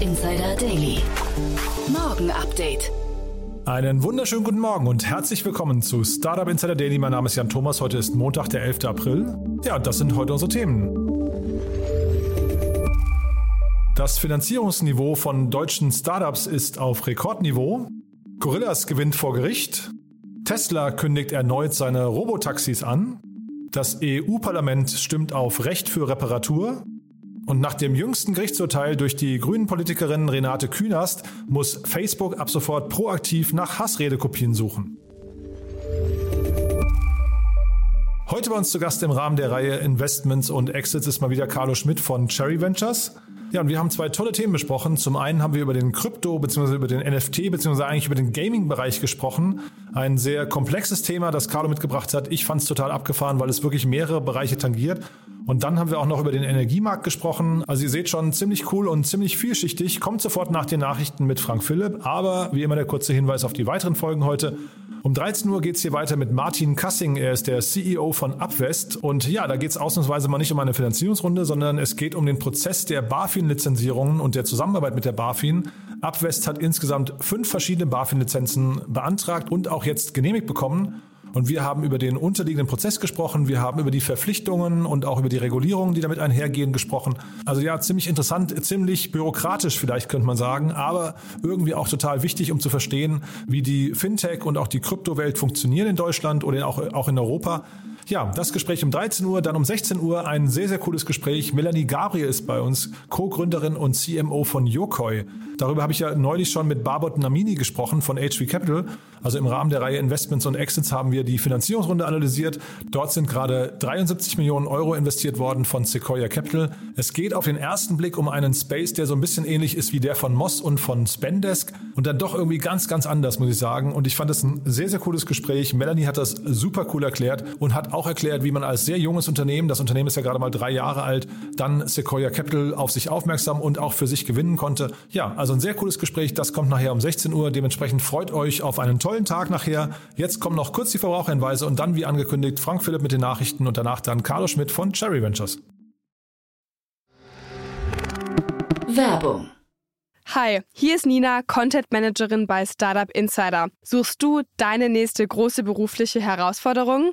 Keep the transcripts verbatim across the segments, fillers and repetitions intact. Insider Daily. Morgen Update. Einen wunderschönen guten Morgen und herzlich willkommen zu Startup Insider Daily. Mein Name ist Jan Thomas. Heute ist Montag, der elfter April. Ja, und das sind heute unsere Themen. Das Finanzierungsniveau von deutschen Startups ist auf Rekordniveau. Gorillas gewinnt vor Gericht. Tesla kündigt erneut seine Robotaxis an. Das E U-Parlament stimmt auf Recht für Reparatur. Und nach dem jüngsten Gerichtsurteil durch die Grünen-Politikerin Renate Künast muss Facebook ab sofort proaktiv nach Hassredekopien suchen. Heute bei uns zu Gast im Rahmen der Reihe Investments und Exits ist mal wieder Carlo Schmid von Cherry Ventures. Ja, und wir haben zwei tolle Themen besprochen. Zum einen haben wir über den Krypto- bzw. über den N F T- bzw. eigentlich über den Gaming-Bereich gesprochen. Ein sehr komplexes Thema, das Carlo mitgebracht hat. Ich fand es total abgefahren, weil es wirklich mehrere Bereiche tangiert. Und dann haben wir auch noch über den Energiemarkt gesprochen. Also ihr seht schon, ziemlich cool und ziemlich vielschichtig. Kommt sofort nach den Nachrichten mit Frank Philipp. Aber wie immer der kurze Hinweis auf die weiteren Folgen heute. Um dreizehn Uhr geht es hier weiter mit Martin Kassing. Er ist der C E O von Abwest. Und ja, da geht es ausnahmsweise mal nicht um eine Finanzierungsrunde, sondern es geht um den Prozess der BaFin-Lizenzierungen und der Zusammenarbeit mit der BaFin. Abwest hat insgesamt fünf verschiedene BaFin-Lizenzen beantragt und auch jetzt genehmigt bekommen. Und wir haben über den unterliegenden Prozess gesprochen, wir haben über die Verpflichtungen und auch über die Regulierungen, die damit einhergehen, gesprochen. Also ja, ziemlich interessant, ziemlich bürokratisch vielleicht könnte man sagen, aber irgendwie auch total wichtig, um zu verstehen, wie die Fintech und auch die Kryptowelt funktionieren in Deutschland oder auch, auch in Europa. Ja, das Gespräch um dreizehn Uhr, dann um sechzehn Uhr ein sehr, sehr cooles Gespräch. Melanie Gabriel ist bei uns, Co-Gründerin und C M O von Yokoy. Darüber habe ich ja neulich schon mit Barbot Namini gesprochen von H V Capital. Also im Rahmen der Reihe Investments und Exits haben wir die Finanzierungsrunde analysiert. Dort sind gerade dreiundsiebzig Millionen Euro investiert worden von Sequoia Capital. Es geht auf den ersten Blick um einen Space, der so ein bisschen ähnlich ist wie der von Moss und von Spendesk und dann doch irgendwie ganz, ganz anders, muss ich sagen. Und ich fand es ein sehr, sehr cooles Gespräch. Melanie hat das super cool erklärt und hat auch erklärt, wie man als sehr junges Unternehmen, das Unternehmen ist ja gerade mal drei Jahre alt, dann Sequoia Capital auf sich aufmerksam und auch für sich gewinnen konnte. Ja, also ein sehr cooles Gespräch, das kommt nachher um sechzehn Uhr. Dementsprechend freut euch auf einen tollen Tag nachher. Jetzt kommen noch kurz die Verbraucherhinweise und dann, wie angekündigt, Frank Philipp mit den Nachrichten und danach dann Carlo Schmid von Cherry Ventures. Werbung. Hi, hier ist Nina, Content Managerin bei Startup Insider. Suchst du deine nächste große berufliche Herausforderung?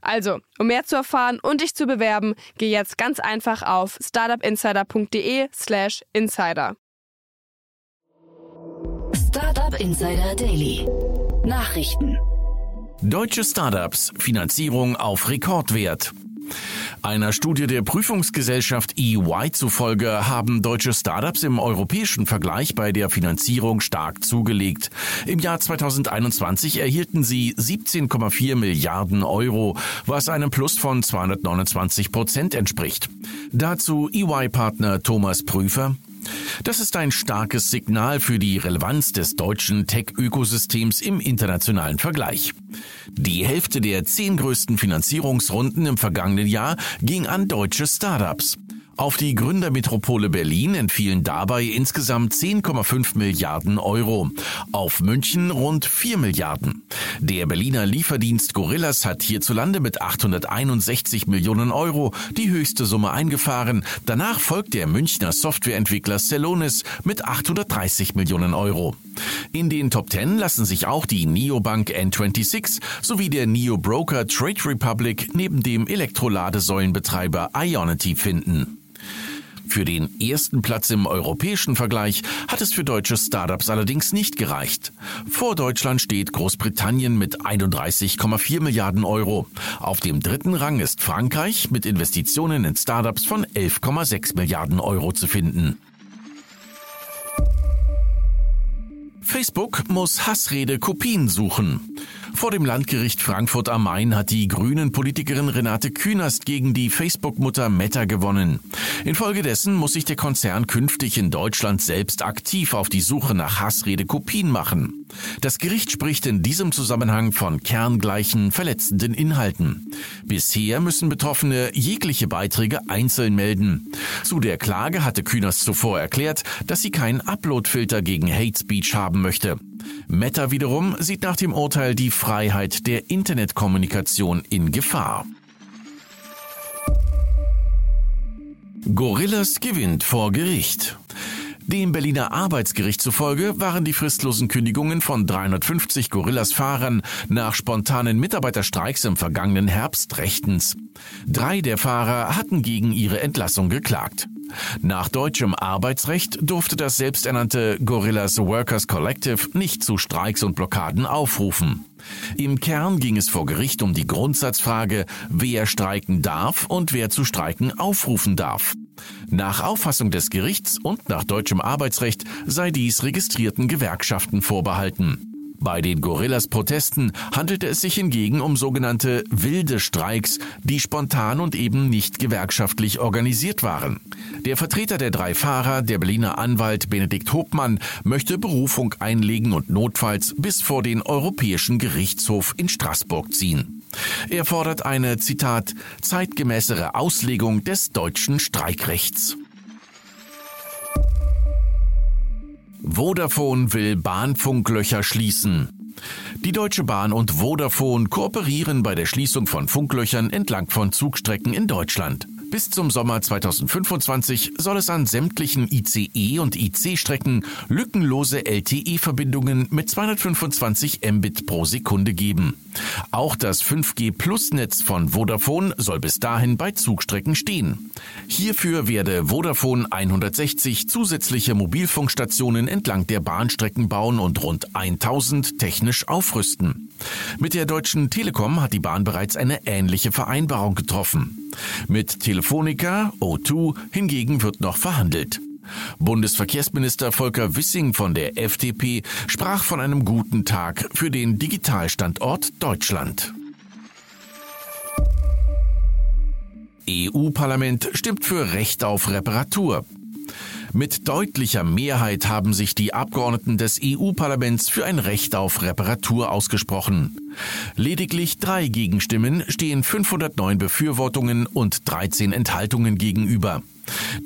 Also, um mehr zu erfahren und dich zu bewerben, geh jetzt ganz einfach auf startup insider punkt d e slash insider. Startup Insider Daily. Nachrichten. Deutsche Startups. Finanzierung auf Rekordwert. Einer Studie der Prüfungsgesellschaft E Y zufolge haben deutsche Startups im europäischen Vergleich bei der Finanzierung stark zugelegt. Im Jahr zweitausendeinundzwanzig erhielten sie siebzehn Komma vier Milliarden Euro, was einem Plus von zweihundertneunundzwanzig Prozent entspricht. Dazu E Y-Partner Thomas Prüfer: Das ist ein starkes Signal für die Relevanz des deutschen Tech-Ökosystems im internationalen Vergleich. Die Hälfte der zehn größten Finanzierungsrunden im vergangenen Jahr ging an deutsche Startups. Auf die Gründermetropole Berlin entfielen dabei insgesamt zehn Komma fünf Milliarden Euro, auf München rund vier Milliarden. Der Berliner Lieferdienst Gorillas hat hierzulande mit achthunderteinundsechzig Millionen Euro die höchste Summe eingefahren. Danach folgt der Münchner Softwareentwickler Celonis mit achthundertdreißig Millionen Euro. In den Top Ten lassen sich auch die Neobank N sechsundzwanzig sowie der Neo-Broker Trade Republic neben dem Elektroladesäulenbetreiber Ionity finden. Für den ersten Platz im europäischen Vergleich hat es für deutsche Startups allerdings nicht gereicht. Vor Deutschland steht Großbritannien mit einunddreißig Komma vier Milliarden Euro. Auf dem dritten Rang ist Frankreich mit Investitionen in Startups von elf Komma sechs Milliarden Euro zu finden. Facebook muss Hassrede-Kopien suchen. Vor dem Landgericht Frankfurt am Main hat die Grünen-Politikerin Renate Künast gegen die Facebook-Mutter Meta gewonnen. Infolgedessen muss sich der Konzern künftig in Deutschland selbst aktiv auf die Suche nach Hassrede-Kopien machen. Das Gericht spricht in diesem Zusammenhang von kerngleichen, verletzenden Inhalten. Bisher müssen Betroffene jegliche Beiträge einzeln melden. Zu der Klage hatte Künast zuvor erklärt, dass sie keinen Upload-Filter gegen Hate Speech haben möchte. Meta wiederum sieht nach dem Urteil die Freiheit der Internetkommunikation in Gefahr. Gorillas gewinnt vor Gericht. Dem Berliner Arbeitsgericht zufolge waren die fristlosen Kündigungen von dreihundertfünfzig Gorillas-Fahrern nach spontanen Mitarbeiterstreiks im vergangenen Herbst rechtens. Drei der Fahrer hatten gegen ihre Entlassung geklagt. Nach deutschem Arbeitsrecht durfte das selbsternannte Gorillas Workers Collective nicht zu Streiks und Blockaden aufrufen. Im Kern ging es vor Gericht um die Grundsatzfrage, wer streiken darf und wer zu Streiken aufrufen darf. Nach Auffassung des Gerichts und nach deutschem Arbeitsrecht sei dies registrierten Gewerkschaften vorbehalten. Bei den Gorillas-Protesten handelte es sich hingegen um sogenannte wilde Streiks, die spontan und eben nicht gewerkschaftlich organisiert waren. Der Vertreter der drei Fahrer, der Berliner Anwalt Benedikt Hopmann, möchte Berufung einlegen und notfalls bis vor den Europäischen Gerichtshof in Straßburg ziehen. Er fordert eine, Zitat, zeitgemäßere Auslegung des deutschen Streikrechts. Vodafone will Bahnfunklöcher schließen. Die Deutsche Bahn und Vodafone kooperieren bei der Schließung von Funklöchern entlang von Zugstrecken in Deutschland. Bis zum Sommer zweitausendfünfundzwanzig soll es an sämtlichen I C E- und I C-Strecken lückenlose L T E-Verbindungen mit zweihundertfünfundzwanzig Mbit pro Sekunde geben. Auch das fünf G Plus Netz von Vodafone soll bis dahin bei Zugstrecken stehen. Hierfür werde Vodafone hundertsechzig zusätzliche Mobilfunkstationen entlang der Bahnstrecken bauen und rund tausend technisch aufrüsten. Mit der Deutschen Telekom hat die Bahn bereits eine ähnliche Vereinbarung getroffen. Mit Telefonica, O zwei hingegen wird noch verhandelt. Bundesverkehrsminister Volker Wissing von der F D P sprach von einem guten Tag für den Digitalstandort Deutschland. E U-Parlament stimmt für Recht auf Reparatur. Mit deutlicher Mehrheit haben sich die Abgeordneten des E U-Parlaments für ein Recht auf Reparatur ausgesprochen. Lediglich drei Gegenstimmen stehen fünfhundertneun Befürwortungen und dreizehn Enthaltungen gegenüber.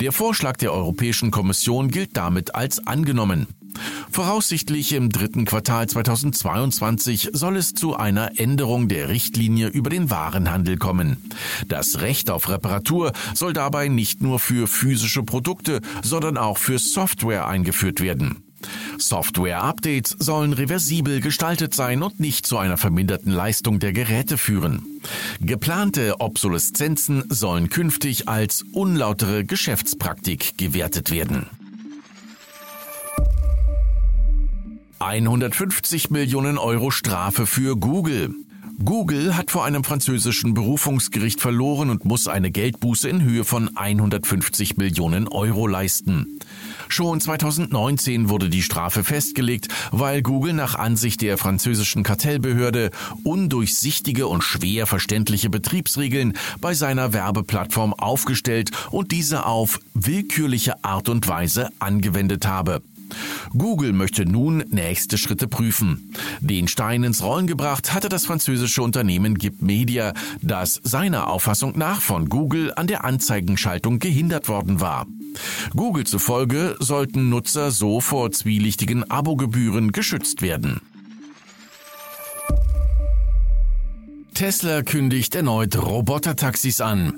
Der Vorschlag der Europäischen Kommission gilt damit als angenommen. Voraussichtlich im dritten Quartal zweitausendzweiundzwanzig soll es zu einer Änderung der Richtlinie über den Warenhandel kommen. Das Recht auf Reparatur soll dabei nicht nur für physische Produkte, sondern auch für Software eingeführt werden. Software-Updates sollen reversibel gestaltet sein und nicht zu einer verminderten Leistung der Geräte führen. Geplante Obsoleszenzen sollen künftig als unlautere Geschäftspraktik gewertet werden. hundertfünfzig Millionen Euro Strafe für Google. Google hat vor einem französischen Berufungsgericht verloren und muss eine Geldbuße in Höhe von hundertfünfzig Millionen Euro leisten. Schon zweitausendneunzehn wurde die Strafe festgelegt, weil Google nach Ansicht der französischen Kartellbehörde undurchsichtige und schwer verständliche Betriebsregeln bei seiner Werbeplattform aufgestellt und diese auf willkürliche Art und Weise angewendet habe. Google möchte nun nächste Schritte prüfen. Den Stein ins Rollen gebracht hatte das französische Unternehmen Gib Media, das seiner Auffassung nach von Google an der Anzeigenschaltung gehindert worden war. Google zufolge sollten Nutzer so vor zwielichtigen Abogebühren geschützt werden. Tesla kündigt erneut Robotertaxis an.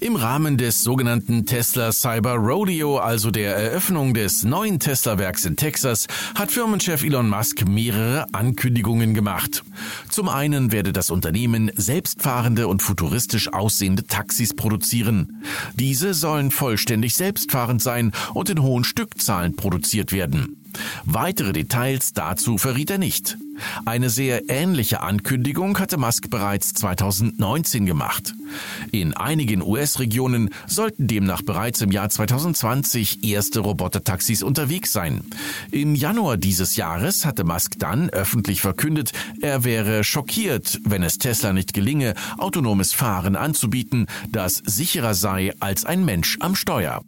Im Rahmen des sogenannten Tesla Cyber Rodeo, also der Eröffnung des neuen Tesla-Werks in Texas, hat Firmenchef Elon Musk mehrere Ankündigungen gemacht. Zum einen werde das Unternehmen selbstfahrende und futuristisch aussehende Taxis produzieren. Diese sollen vollständig selbstfahrend sein und in hohen Stückzahlen produziert werden. Weitere Details dazu verriet er nicht. Eine sehr ähnliche Ankündigung hatte Musk bereits zweitausendneunzehn gemacht. In einigen U S-Regionen sollten demnach bereits im Jahr zweitausendzwanzig erste Robotertaxis unterwegs sein. Im Januar dieses Jahres hatte Musk dann öffentlich verkündet, er wäre schockiert, wenn es Tesla nicht gelinge, autonomes Fahren anzubieten, das sicherer sei als ein Mensch am Steuer.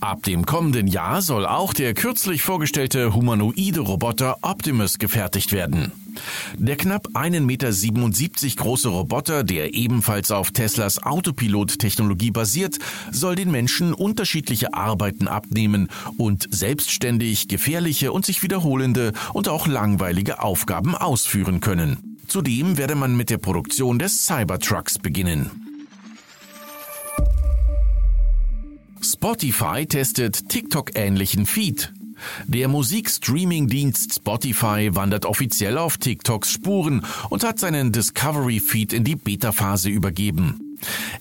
Ab dem kommenden Jahr soll auch der kürzlich vorgestellte humanoide Roboter Optimus gefertigt werden. Der knapp ein Meter siebenundsiebzig große Roboter, der ebenfalls auf Teslas Autopilot-Technologie basiert, soll den Menschen unterschiedliche Arbeiten abnehmen und selbstständig gefährliche und sich wiederholende und auch langweilige Aufgaben ausführen können. Zudem werde man mit der Produktion des Cybertrucks beginnen. Spotify testet TikTok-ähnlichen Feed. Der Musikstreaming-Dienst Spotify wandert offiziell auf TikToks Spuren und hat seinen Discovery-Feed in die Beta-Phase übergeben.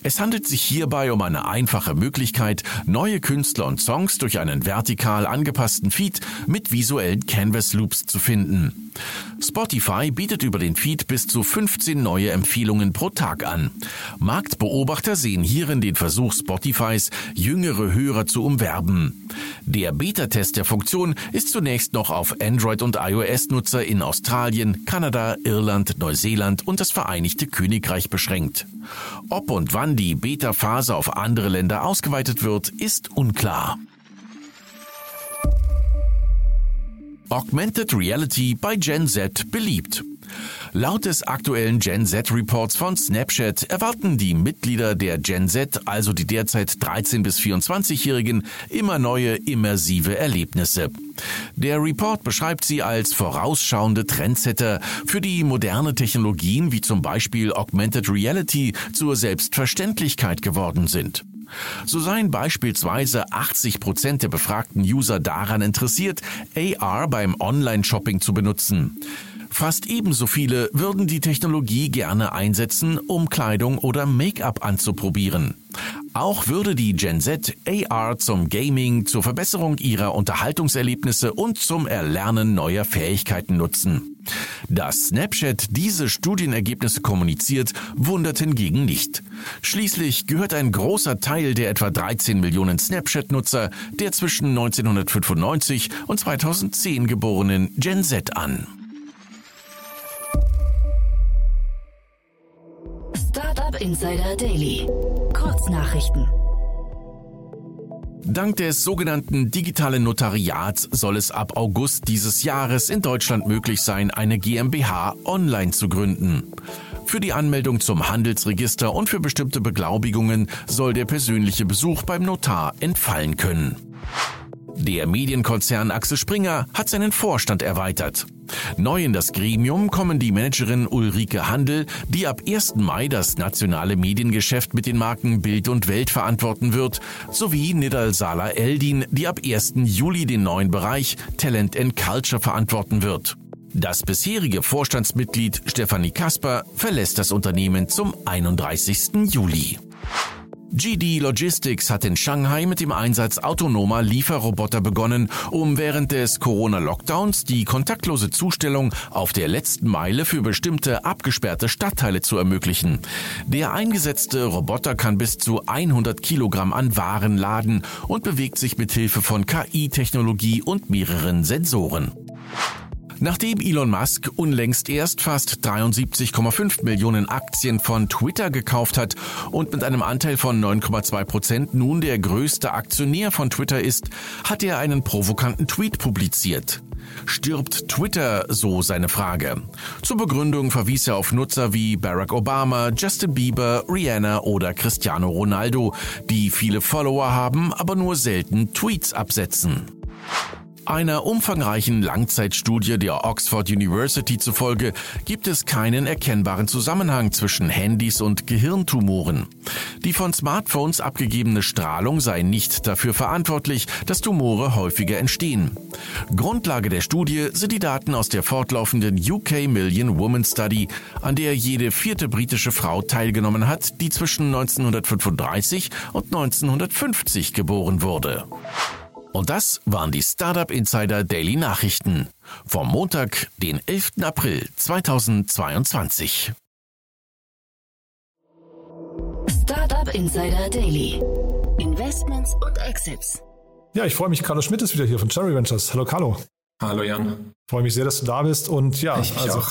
Es handelt sich hierbei um eine einfache Möglichkeit, neue Künstler und Songs durch einen vertikal angepassten Feed mit visuellen Canvas-Loops zu finden. Spotify bietet über den Feed bis zu fünfzehn neue Empfehlungen pro Tag an. Marktbeobachter sehen hierin den Versuch Spotifys, jüngere Hörer zu umwerben. Der Beta-Test der Funktion ist zunächst noch auf Android- und iOS-Nutzer in Australien, Kanada, Irland, Neuseeland und das Vereinigte Königreich beschränkt. Ob und wann die Beta-Phase auf andere Länder ausgeweitet wird, ist unklar. Augmented Reality bei Gen Z beliebt. Laut des aktuellen Gen Z-Reports von Snapchat erwarten die Mitglieder der Gen Z, also die derzeit dreizehn- bis vierundzwanzigjährigen, immer neue immersive Erlebnisse. Der Report beschreibt sie als vorausschauende Trendsetter, für die moderne Technologien wie zum Beispiel Augmented Reality zur Selbstverständlichkeit geworden sind. So seien beispielsweise achtzig Prozent der befragten User daran interessiert, A R beim Online-Shopping zu benutzen. Fast ebenso viele würden die Technologie gerne einsetzen, um Kleidung oder Make-up anzuprobieren. Auch würde die Gen Z A R zum Gaming, zur Verbesserung ihrer Unterhaltungserlebnisse und zum Erlernen neuer Fähigkeiten nutzen. Dass Snapchat diese Studienergebnisse kommuniziert, wundert hingegen nicht. Schließlich gehört ein großer Teil der etwa dreizehn Millionen Snapchat-Nutzer der zwischen neunzehnhundertfünfundneunzig und zweitausendzehn geborenen Gen Z an. Startup Insider Daily. Kurznachrichten. Dank des sogenannten digitalen Notariats soll es ab August dieses Jahres in Deutschland möglich sein, eine GmbH online zu gründen. Für die Anmeldung zum Handelsregister und für bestimmte Beglaubigungen soll der persönliche Besuch beim Notar entfallen können. Der Medienkonzern Axel Springer hat seinen Vorstand erweitert. Neu in das Gremium kommen die Managerin Ulrike Handel, die ab ersten Mai das nationale Mediengeschäft mit den Marken Bild und Welt verantworten wird, sowie Nidal Salah Eldin, die ab ersten Juli den neuen Bereich Talent and Culture verantworten wird. Das bisherige Vorstandsmitglied Stefanie Kasper verlässt das Unternehmen zum einunddreißigsten Juli. G D Logistics hat in Shanghai mit dem Einsatz autonomer Lieferroboter begonnen, um während des Corona-Lockdowns die kontaktlose Zustellung auf der letzten Meile für bestimmte abgesperrte Stadtteile zu ermöglichen. Der eingesetzte Roboter kann bis zu hundert Kilogramm an Waren laden und bewegt sich mit Hilfe von K I-Technologie und mehreren Sensoren. Nachdem Elon Musk unlängst erst fast dreiundsiebzig Komma fünf Millionen Aktien von Twitter gekauft hat und mit einem Anteil von neun Komma zwei Prozent nun der größte Aktionär von Twitter ist, hat er einen provokanten Tweet publiziert. Stirbt Twitter, so seine Frage. Zur Begründung verwies er auf Nutzer wie Barack Obama, Justin Bieber, Rihanna oder Cristiano Ronaldo, die viele Follower haben, aber nur selten Tweets absetzen. Einer umfangreichen Langzeitstudie der Oxford University zufolge gibt es keinen erkennbaren Zusammenhang zwischen Handys und Gehirntumoren. Die von Smartphones abgegebene Strahlung sei nicht dafür verantwortlich, dass Tumore häufiger entstehen. Grundlage der Studie sind die Daten aus der fortlaufenden U K Million Woman Study, an der jede vierte britische Frau teilgenommen hat, die zwischen neunzehnhundertfünfunddreißig und neunzehnhundertfünfzig geboren wurde. Und das waren die Startup Insider Daily Nachrichten vom Montag, den elften April zweitausendzweiundzwanzig. Startup Insider Daily. Investments und Exits. Ja, ich freue mich, Carlo Schmid ist wieder hier von Cherry Ventures. Hallo Carlo. Hallo Jan. Ich freue mich sehr, dass du da bist und ja, ich also, auch.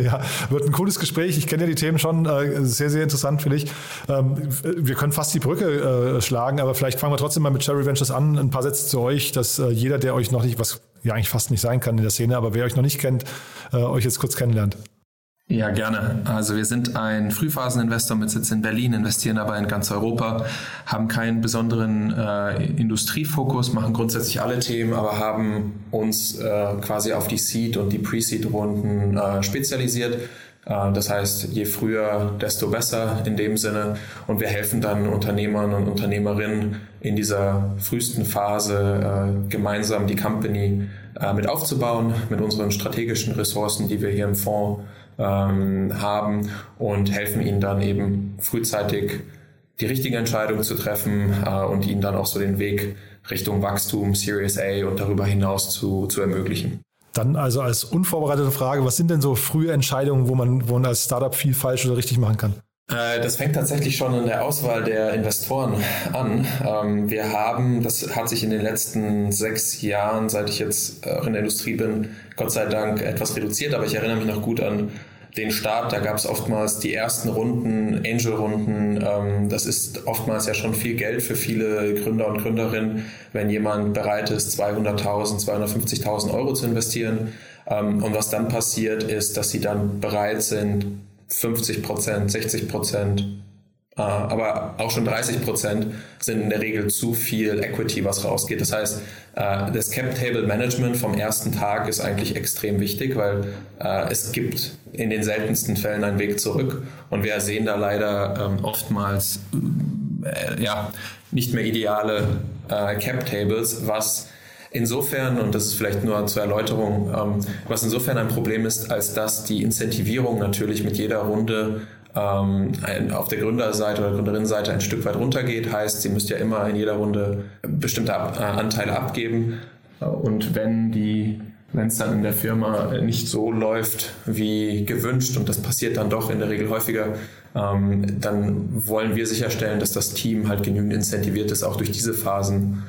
Ja, wird ein cooles Gespräch. Ich kenne ja die Themen schon, äh, sehr, sehr interessant finde ich. Ähm, wir können fast die Brücke äh, schlagen, aber vielleicht fangen wir trotzdem mal mit Cherry Ventures an. Ein paar Sätze zu euch, dass äh, jeder, der euch noch nicht, was ja eigentlich fast nicht sein kann in der Szene, aber wer euch noch nicht kennt, äh, euch jetzt kurz kennenlernt. Ja, gerne. Also wir sind ein Frühphaseninvestor mit Sitz in Berlin, investieren aber in ganz Europa, haben keinen besonderen äh, Industriefokus, machen grundsätzlich alle Themen, aber haben uns äh, quasi auf die Seed- und die Pre-Seed-Runden äh, spezialisiert. Äh, das heißt, je früher, desto besser in dem Sinne. Und wir helfen dann Unternehmern und Unternehmerinnen in dieser frühesten Phase äh, gemeinsam die Company äh, mit aufzubauen, mit unseren strategischen Ressourcen, die wir hier im Fonds haben und helfen ihnen dann eben frühzeitig die richtige Entscheidung zu treffen und ihnen dann auch so den Weg Richtung Wachstum, Series A und darüber hinaus zu, zu ermöglichen. Dann also als unvorbereitete Frage, was sind denn so frühe Entscheidungen, wo man, wo man als Startup viel falsch oder richtig machen kann? Das fängt tatsächlich schon in der Auswahl der Investoren an. Wir haben, das hat sich in den letzten sechs Jahren, seit ich jetzt auch in der Industrie bin, Gott sei Dank etwas reduziert, aber ich erinnere mich noch gut an den Start. Da gab es oftmals die ersten Runden, Angel-Runden. Das ist oftmals ja schon viel Geld für viele Gründer und Gründerinnen, wenn jemand bereit ist, zweihunderttausend, zweihundertfünfzigtausend Euro zu investieren. Und was dann passiert ist, dass sie dann bereit sind, fünfzig Prozent, sechzig Prozent, äh, aber auch schon dreißig Prozent sind in der Regel zu viel Equity, was rausgeht. Das heißt, äh, das Cap-Table-Management vom ersten Tag ist eigentlich extrem wichtig, weil äh, es gibt in den seltensten Fällen einen Weg zurück. Und wir sehen da leider ähm, oftmals äh, ja, nicht mehr ideale äh, Cap-Tables, was insofern, und das ist vielleicht nur zur Erläuterung, ähm, was insofern ein Problem ist, als dass die Incentivierung natürlich mit jeder Runde ähm, ein, auf der Gründerseite oder Gründerinnenseite ein Stück weit runtergeht. Heißt, sie müsst ja immer in jeder Runde bestimmte Ab- äh, Anteile abgeben. Und wenn die, wenn es dann in der Firma nicht so läuft wie gewünscht, und das passiert dann doch in der Regel häufiger, ähm, dann wollen wir sicherstellen, dass das Team halt genügend incentiviert ist, auch durch diese Phasen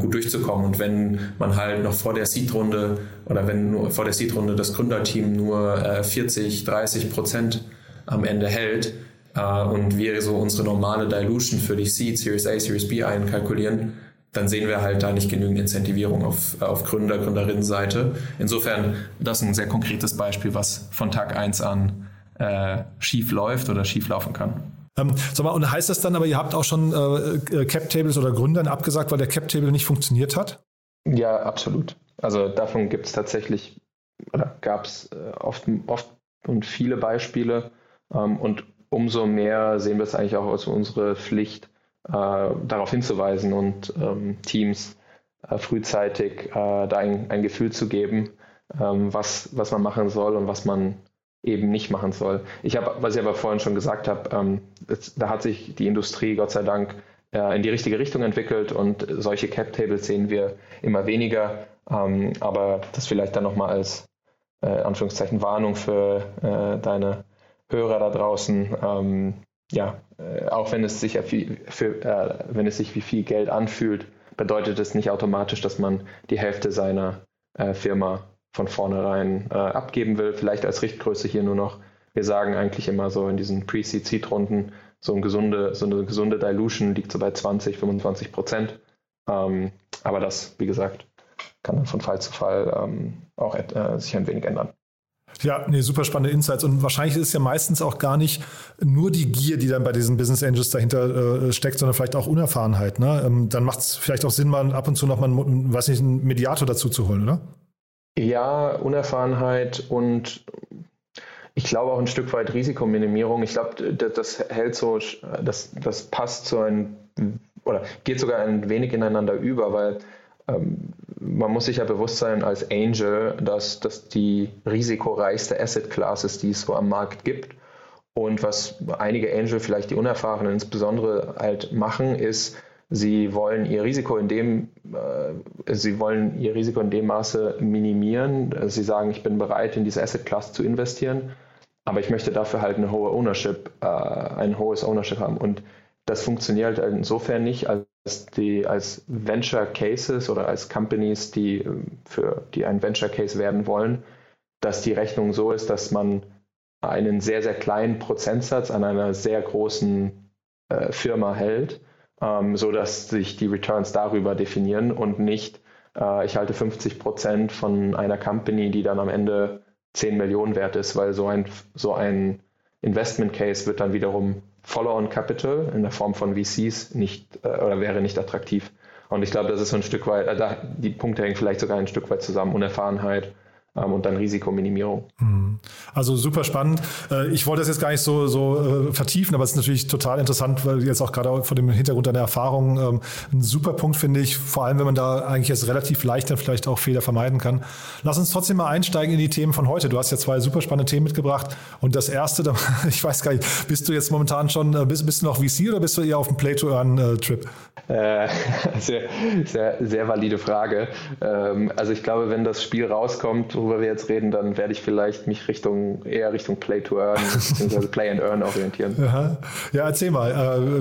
gut durchzukommen. Und wenn man halt noch vor der Seed-Runde oder wenn nur vor der Seed-Runde das Gründerteam nur vierzig, dreißig Prozent am Ende hält und wir so unsere normale Dilution für die Seed, Series A, Series B einkalkulieren, dann sehen wir halt da nicht genügend Incentivierung auf, auf Gründer, Gründerinnenseite. Insofern, das ist ein sehr konkretes Beispiel, was von Tag eins an äh, schief läuft oder schief laufen kann. Ähm, sag mal, und heißt das dann aber, ihr habt auch schon äh, Cap-Tables oder Gründern abgesagt, weil der Cap-Table nicht funktioniert hat? Ja, absolut. Also davon gibt es tatsächlich, oder gab es oft, oft und viele Beispiele. Ähm, und umso mehr sehen wir es eigentlich auch als unsere Pflicht, äh, darauf hinzuweisen und ähm, Teams äh, frühzeitig äh, da ein, ein Gefühl zu geben, ähm, was, was man machen soll und was man eben nicht machen soll. Ich habe, was ich aber vorhin schon gesagt habe, ähm, es, da hat sich die Industrie Gott sei Dank äh, in die richtige Richtung entwickelt und solche Cap-Tables sehen wir immer weniger, ähm, aber das vielleicht dann nochmal als äh, Anführungszeichen Warnung für äh, deine Hörer da draußen. Ähm, ja, äh, auch wenn es sich viel, für, äh, wenn es sich wie viel Geld anfühlt, bedeutet es nicht automatisch, dass man die Hälfte seiner äh, Firma von vornherein äh, abgeben will. Vielleicht als Richtgröße hier nur noch, wir sagen eigentlich immer so in diesen Pre-Seed-Seed-Runden, so eine gesunde, so eine gesunde Dilution liegt so bei zwanzig, fünfundzwanzig Prozent. Ähm, aber das, wie gesagt, kann dann von Fall zu Fall ähm, auch äh, sich ein wenig ändern. Ja, nee, super spannende Insights. Und wahrscheinlich ist es ja meistens auch gar nicht nur die Gier, die dann bei diesen Business Angels dahinter äh, steckt, sondern vielleicht auch Unerfahrenheit. Ne? Ähm, dann macht es vielleicht auch Sinn, mal ab und zu nochmal einen, weiß nicht, einen Mediator dazu zu holen, oder? Ja, Unerfahrenheit und ich glaube auch ein Stück weit Risikominimierung. Ich glaube, das hält so, das, das passt so ein, oder geht sogar ein wenig ineinander über, weil man muss sich ja bewusst sein als Angel, dass das die risikoreichste Asset-Class ist, die es so am Markt gibt. Und was einige Angel, vielleicht die Unerfahrenen insbesondere, halt machen, ist, sie wollen ihr Risiko in dem, äh, sie wollen ihr Risiko in dem Maße minimieren. Sie sagen, ich bin bereit, in diese Asset-Class zu investieren, aber ich möchte dafür halt eine hohe Ownership, äh, ein hohes Ownership haben. Und das funktioniert insofern nicht, als die als Venture Cases oder als Companies, die für die ein Venture Case werden wollen, dass die Rechnung so ist, dass man einen sehr, sehr kleinen Prozentsatz an einer sehr großen äh, Firma hält, ähm, sodass sich die Returns darüber definieren und nicht, äh, ich halte fünfzig Prozent von einer Company, die dann am Ende zehn Millionen wert ist, weil so ein, so ein Investment Case wird dann wiederum Follow-on-Capital in der Form von V Cs nicht äh, oder wäre nicht attraktiv. Und ich glaube, das ist so ein Stück weit, äh, da, die Punkte hängen vielleicht sogar ein Stück weit zusammen, Unerfahrenheit ähm, und dann Risikominimierung. Also super spannend. Ich wollte das jetzt gar nicht so, so äh, vertiefen, aber es ist natürlich total interessant, weil jetzt auch gerade vor dem Hintergrund deiner Erfahrung ähm, ein super Punkt, finde ich, vor allem, wenn man da eigentlich jetzt relativ leicht dann vielleicht auch Fehler vermeiden kann. Lass uns trotzdem mal einsteigen in die Themen von heute. Du hast ja zwei super spannende Themen mitgebracht und das erste, da, ich weiß gar nicht, bist du jetzt momentan schon, bist, bist du noch V C oder bist du eher auf dem Play-to-Earn-Trip? Äh, sehr, sehr, sehr valide Frage. Ähm, also ich glaube, wenn das Spiel rauskommt, worüber wir jetzt reden, dann werde ich vielleicht mich Richtung eher Richtung Play to Earn bzw. Play and Earn orientieren. Aha. Ja, erzähl mal.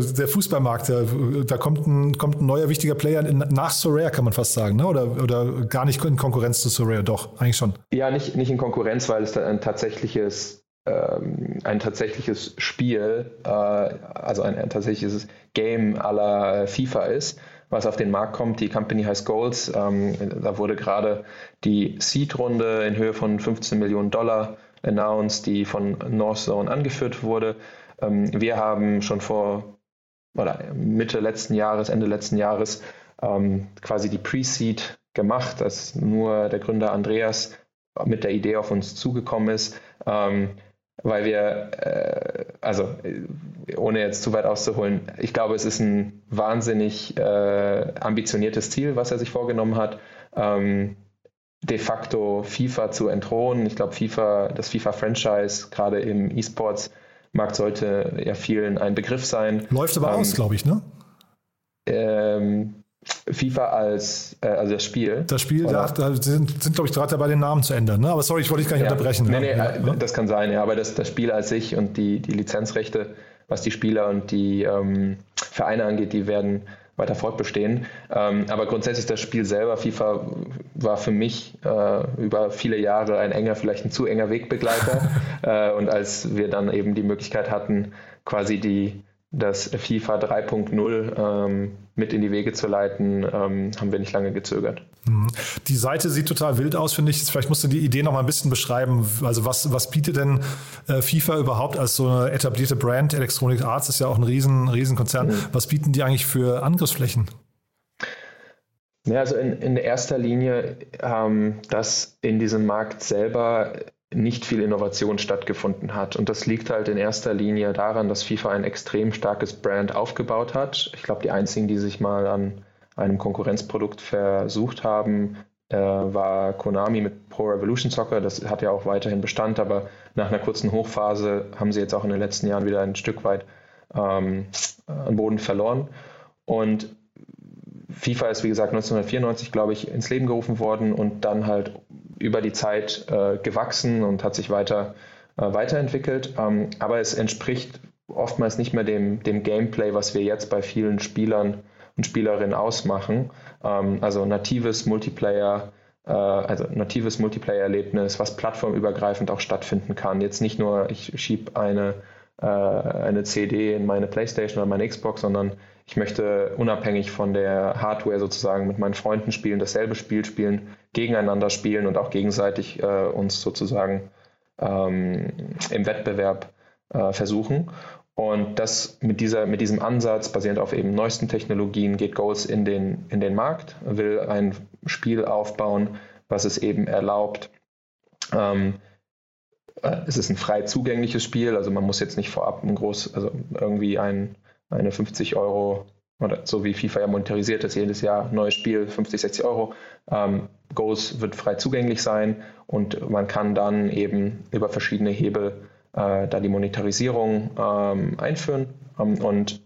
Äh, der Fußballmarkt, äh, da kommt ein, kommt ein neuer wichtiger Player in, nach Sorare, kann man fast sagen, ne? Oder, oder gar nicht in Konkurrenz zu Sorare, doch, eigentlich schon. Ja, nicht, nicht in Konkurrenz, weil es dann ein tatsächliches, ähm, ein tatsächliches Spiel, äh, also ein, ein tatsächliches Game à la FIFA ist, was auf den Markt kommt. Die Company heißt Goals. Ähm, da wurde gerade die Seed-Runde in Höhe von fünfzehn Millionen Dollar announced, die von Northzone angeführt wurde. Ähm, wir haben schon vor oder Mitte letzten Jahres, Ende letzten Jahres ähm, quasi die Pre-Seed gemacht, dass nur der Gründer Andreas mit der Idee auf uns zugekommen ist. Ähm, Weil wir, äh, also ohne jetzt zu weit auszuholen, ich glaube, es ist ein wahnsinnig äh, ambitioniertes Ziel, was er sich vorgenommen hat, ähm, de facto FIFA zu entthronen. Ich glaube, FIFA, das FIFA-Franchise gerade im E-Sports-Markt sollte ja vielen ein Begriff sein. Läuft aber ähm, aus, glaube ich, ne? Ähm, FIFA als, äh, also das Spiel. Das Spiel, da sind, sind glaube ich, gerade dabei, den Namen zu ändern. Ne? Aber sorry, ich wollte dich gar nicht ja. unterbrechen. Nee, nee, ja, das ja. kann sein, ja. Aber das, das Spiel als sich und die, die Lizenzrechte, was die Spieler und die ähm, Vereine angeht, die werden weiter fortbestehen. Ähm, aber grundsätzlich das Spiel selber, FIFA, war für mich äh, über viele Jahre ein enger, vielleicht ein zu enger Wegbegleiter. äh, und als wir dann eben die Möglichkeit hatten, quasi die das FIFA drei Punkt null ähm, mit in die Wege zu leiten, ähm, haben wir nicht lange gezögert. Die Seite sieht total wild aus, finde ich. Vielleicht musst du die Idee noch mal ein bisschen beschreiben. Also was, was bietet denn äh, FIFA überhaupt als so eine etablierte Brand? Electronic Arts ist ja auch ein riesen, riesen Konzern. Mhm. Was bieten die eigentlich für Angriffsflächen? Ja, also in, in erster Linie, ähm, dass in diesem Markt selber nicht viel Innovation stattgefunden hat. Und das liegt halt in erster Linie daran, dass FIFA ein extrem starkes Brand aufgebaut hat. Ich glaube, die einzigen, die sich mal an einem Konkurrenzprodukt versucht haben, äh, war Konami mit Pro Evolution Soccer. Das hat ja auch weiterhin Bestand, aber nach einer kurzen Hochphase haben sie jetzt auch in den letzten Jahren wieder ein Stück weit ähm, an Boden verloren. Und FIFA ist, wie gesagt, neunzehnhundertvierundneunzig, glaube ich, ins Leben gerufen worden und dann halt über die Zeit äh, gewachsen und hat sich weiter äh, weiterentwickelt. Ähm, aber es entspricht oftmals nicht mehr dem, dem Gameplay, was wir jetzt bei vielen Spielern und Spielerinnen ausmachen. Ähm, also natives Multiplayer, äh, also natives Multiplayer-Erlebnis, was plattformübergreifend auch stattfinden kann. Jetzt nicht nur, ich schiebe eine, äh, eine C D in meine PlayStation oder meine Xbox, sondern ich möchte unabhängig von der Hardware sozusagen mit meinen Freunden spielen, dasselbe Spiel spielen, gegeneinander spielen und auch gegenseitig äh, uns sozusagen ähm, im Wettbewerb äh, versuchen. Und das mit dieser, mit diesem Ansatz, basierend auf eben neuesten Technologien, geht Goals in den, in den Markt, will ein Spiel aufbauen, was es eben erlaubt. Ähm, es ist ein frei zugängliches Spiel, also man muss jetzt nicht vorab ein groß, also irgendwie ein, eine fünfzig Euro, oder so wie FIFA ja monetarisiert ist, jedes Jahr neues Spiel, fünfzig, sechzig Euro. Ähm, Goals wird frei zugänglich sein und man kann dann eben über verschiedene Hebel Äh, da die Monetarisierung ähm, einführen. Ähm, und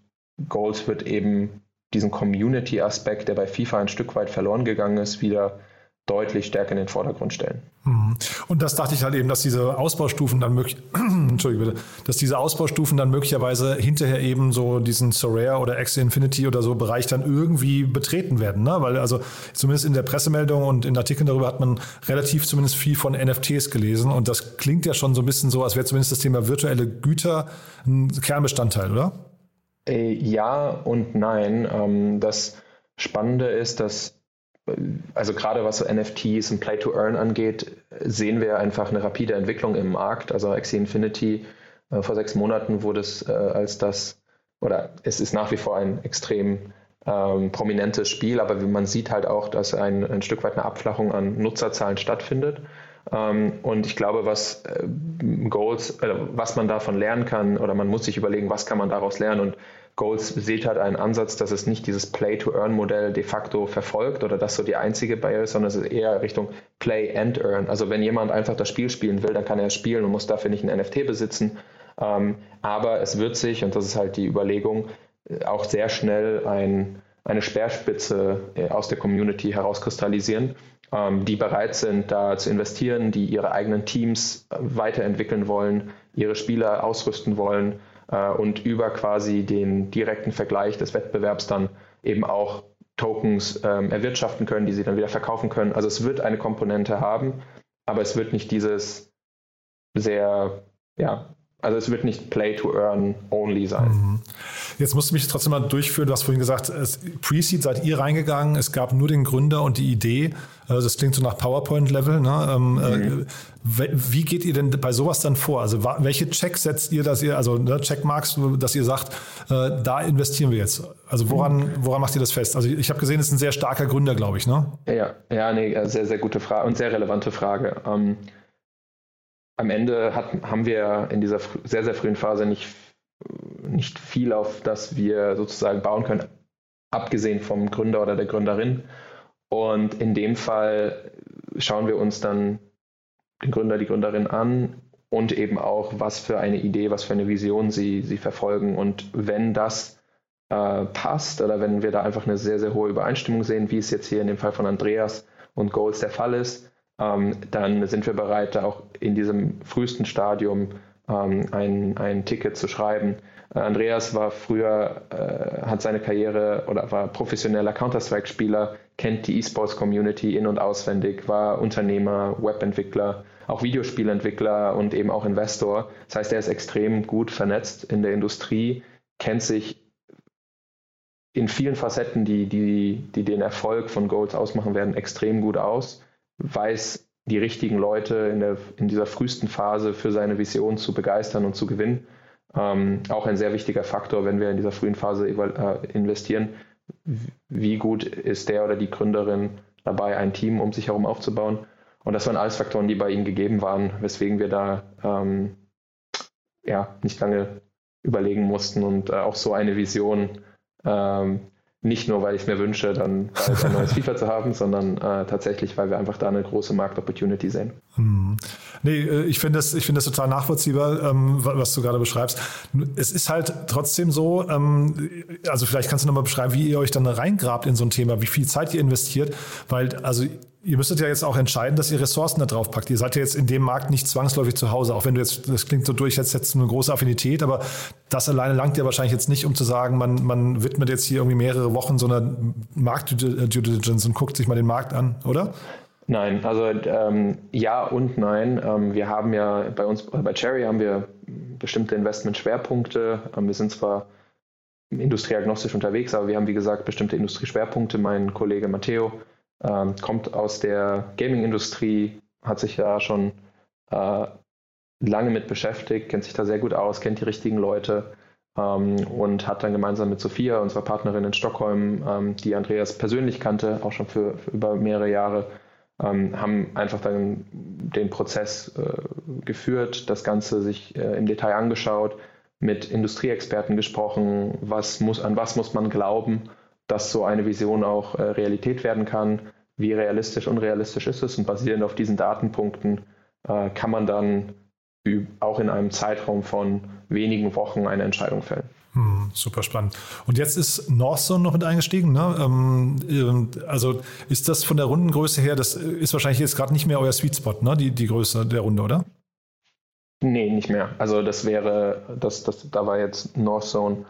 Goals wird eben diesen Community-Aspekt, der bei FIFA ein Stück weit verloren gegangen ist, wieder deutlich stärker in den Vordergrund stellen. Und das dachte ich halt eben, dass diese Ausbaustufen dann möglich, Entschuldigung bitte, dass diese Ausbaustufen dann möglicherweise hinterher eben so diesen Sorare oder Axie Infinity oder so Bereich dann irgendwie betreten werden, ne? Weil also zumindest in der Pressemeldung und in Artikeln darüber hat man relativ zumindest viel von N F Ts gelesen und das klingt ja schon so ein bisschen so, als wäre zumindest das Thema virtuelle Güter ein Kernbestandteil, oder? Ja und nein. Das Spannende ist, dass also gerade was so N F Ts und Play-to-Earn angeht, sehen wir einfach eine rapide Entwicklung im Markt. Also Axie Infinity, äh, vor sechs Monaten wurde es äh, als das, oder es ist nach wie vor ein extrem ähm, prominentes Spiel, aber man sieht halt auch, dass ein, ein Stück weit eine Abflachung an Nutzerzahlen stattfindet. Ähm, und ich glaube, was äh, Goals, äh, was man davon lernen kann, oder man muss sich überlegen, was kann man daraus lernen, und Goals sieht halt einen Ansatz, dass es nicht dieses Play-to-Earn-Modell de facto verfolgt oder das so die einzige Barriere ist, sondern es ist eher Richtung Play-and-Earn. Also wenn jemand einfach das Spiel spielen will, dann kann er spielen und muss dafür nicht ein N F T besitzen. Aber es wird sich, und das ist halt die Überlegung, auch sehr schnell ein, eine Speerspitze aus der Community herauskristallisieren, die bereit sind, da zu investieren, die ihre eigenen Teams weiterentwickeln wollen, ihre Spieler ausrüsten wollen, und über quasi den direkten Vergleich des Wettbewerbs dann eben auch Tokens ähm, erwirtschaften können, die sie dann wieder verkaufen können. Also es wird eine Komponente haben, aber es wird nicht dieses sehr, ja, also es wird nicht Play-to-Earn-only sein. Jetzt musst du mich trotzdem mal durchführen. Du hast vorhin gesagt, Pre-Seed seid ihr reingegangen, es gab nur den Gründer und die Idee. Das klingt so nach PowerPoint-Level. Ne? Ähm, mhm. äh, wie geht ihr denn bei sowas dann vor? Also welche Checks setzt ihr, dass ihr, also ne, Checkmarks, dass ihr sagt, äh, da investieren wir jetzt? Also woran, woran macht ihr das fest? Also ich habe gesehen, es ist ein sehr starker Gründer, glaube ich. Ne? Ja, ja, nee, sehr, sehr gute Frage und sehr relevante Frage. Ähm, am Ende hat, haben wir in dieser sehr, sehr frühen Phase nicht, nicht viel, auf das wir sozusagen bauen können, abgesehen vom Gründer oder der Gründerin. Und in dem Fall schauen wir uns dann den Gründer, die Gründerin an und eben auch, was für eine Idee, was für eine Vision sie, sie verfolgen. Und wenn das äh, passt oder wenn wir da einfach eine sehr, sehr hohe Übereinstimmung sehen, wie es jetzt hier in dem Fall von Andreas und Goals der Fall ist, ähm, dann sind wir bereit, da auch in diesem frühesten Stadium ähm, ein, ein Ticket zu schreiben. Äh, Andreas war früher, äh, hat seine Karriere oder war professioneller Counter-Strike-Spieler, kennt die E-Sports-Community in- und auswendig, war Unternehmer, Webentwickler, auch Videospielentwickler und eben auch Investor. Das heißt, er ist extrem gut vernetzt in der Industrie, kennt sich in vielen Facetten, die, die, die den Erfolg von Goals ausmachen werden, extrem gut aus, weiß die richtigen Leute in, der, in dieser frühesten Phase für seine Vision zu begeistern und zu gewinnen. Ähm, auch ein sehr wichtiger Faktor, wenn wir in dieser frühen Phase äh, investieren. Wie gut ist der oder die Gründerin dabei, ein Team um sich herum aufzubauen? Und das waren alles Faktoren, die bei ihnen gegeben waren, weswegen wir da ähm, ja, nicht lange überlegen mussten und äh, auch so eine Vision, ähm, nicht nur, weil ich es mir wünsche, dann ein neues FIFA zu haben, sondern äh, tatsächlich, weil wir einfach da eine große Markt-Opportunity sehen. Hm. Nee, ich finde das, ich finde das total nachvollziehbar, ähm, was du gerade beschreibst. Es ist halt trotzdem so, ähm, also vielleicht kannst du nochmal beschreiben, wie ihr euch dann reingrabt in so ein Thema, wie viel Zeit ihr investiert, weil also ihr müsstet ja jetzt auch entscheiden, dass ihr Ressourcen da drauf packt. Ihr seid ja jetzt in dem Markt nicht zwangsläufig zu Hause, auch wenn du jetzt, das klingt so durch, jetzt hättest du eine große Affinität, aber das alleine langt ja wahrscheinlich jetzt nicht, um zu sagen, man, man widmet jetzt hier irgendwie mehrere Wochen so einer Markt-Due Diligence und guckt sich mal den Markt an, oder? Nein, also ähm, ja und nein. Ähm, wir haben ja bei uns, bei Cherry haben wir bestimmte Investment-Schwerpunkte. Ähm, wir sind zwar industrieagnostisch unterwegs, aber wir haben, wie gesagt, bestimmte Industrieschwerpunkte. Mein Kollege Matteo Ähm, kommt aus der Gaming-Industrie, hat sich da schon äh, lange mit beschäftigt, kennt sich da sehr gut aus, kennt die richtigen Leute ähm, und hat dann gemeinsam mit Sophia, unserer Partnerin in Stockholm, ähm, die Andreas persönlich kannte, auch schon für, für über mehrere Jahre, ähm, haben einfach dann den Prozess äh, geführt, das Ganze sich äh, im Detail angeschaut, mit Industrieexperten gesprochen, was muss, an was muss man glauben, dass so eine Vision auch äh, Realität werden kann, wie realistisch und unrealistisch ist es, und basierend auf diesen Datenpunkten äh, kann man dann auch in einem Zeitraum von wenigen Wochen eine Entscheidung fällen. Hm, super spannend. Und jetzt ist Northzone noch mit eingestiegen, ne? Ähm, also ist das von der Rundengröße her, das ist wahrscheinlich jetzt gerade nicht mehr euer Sweet Spot, ne? Die, die Größe der Runde, oder? Nee, nicht mehr. Also das wäre, das, das, da war jetzt Northzone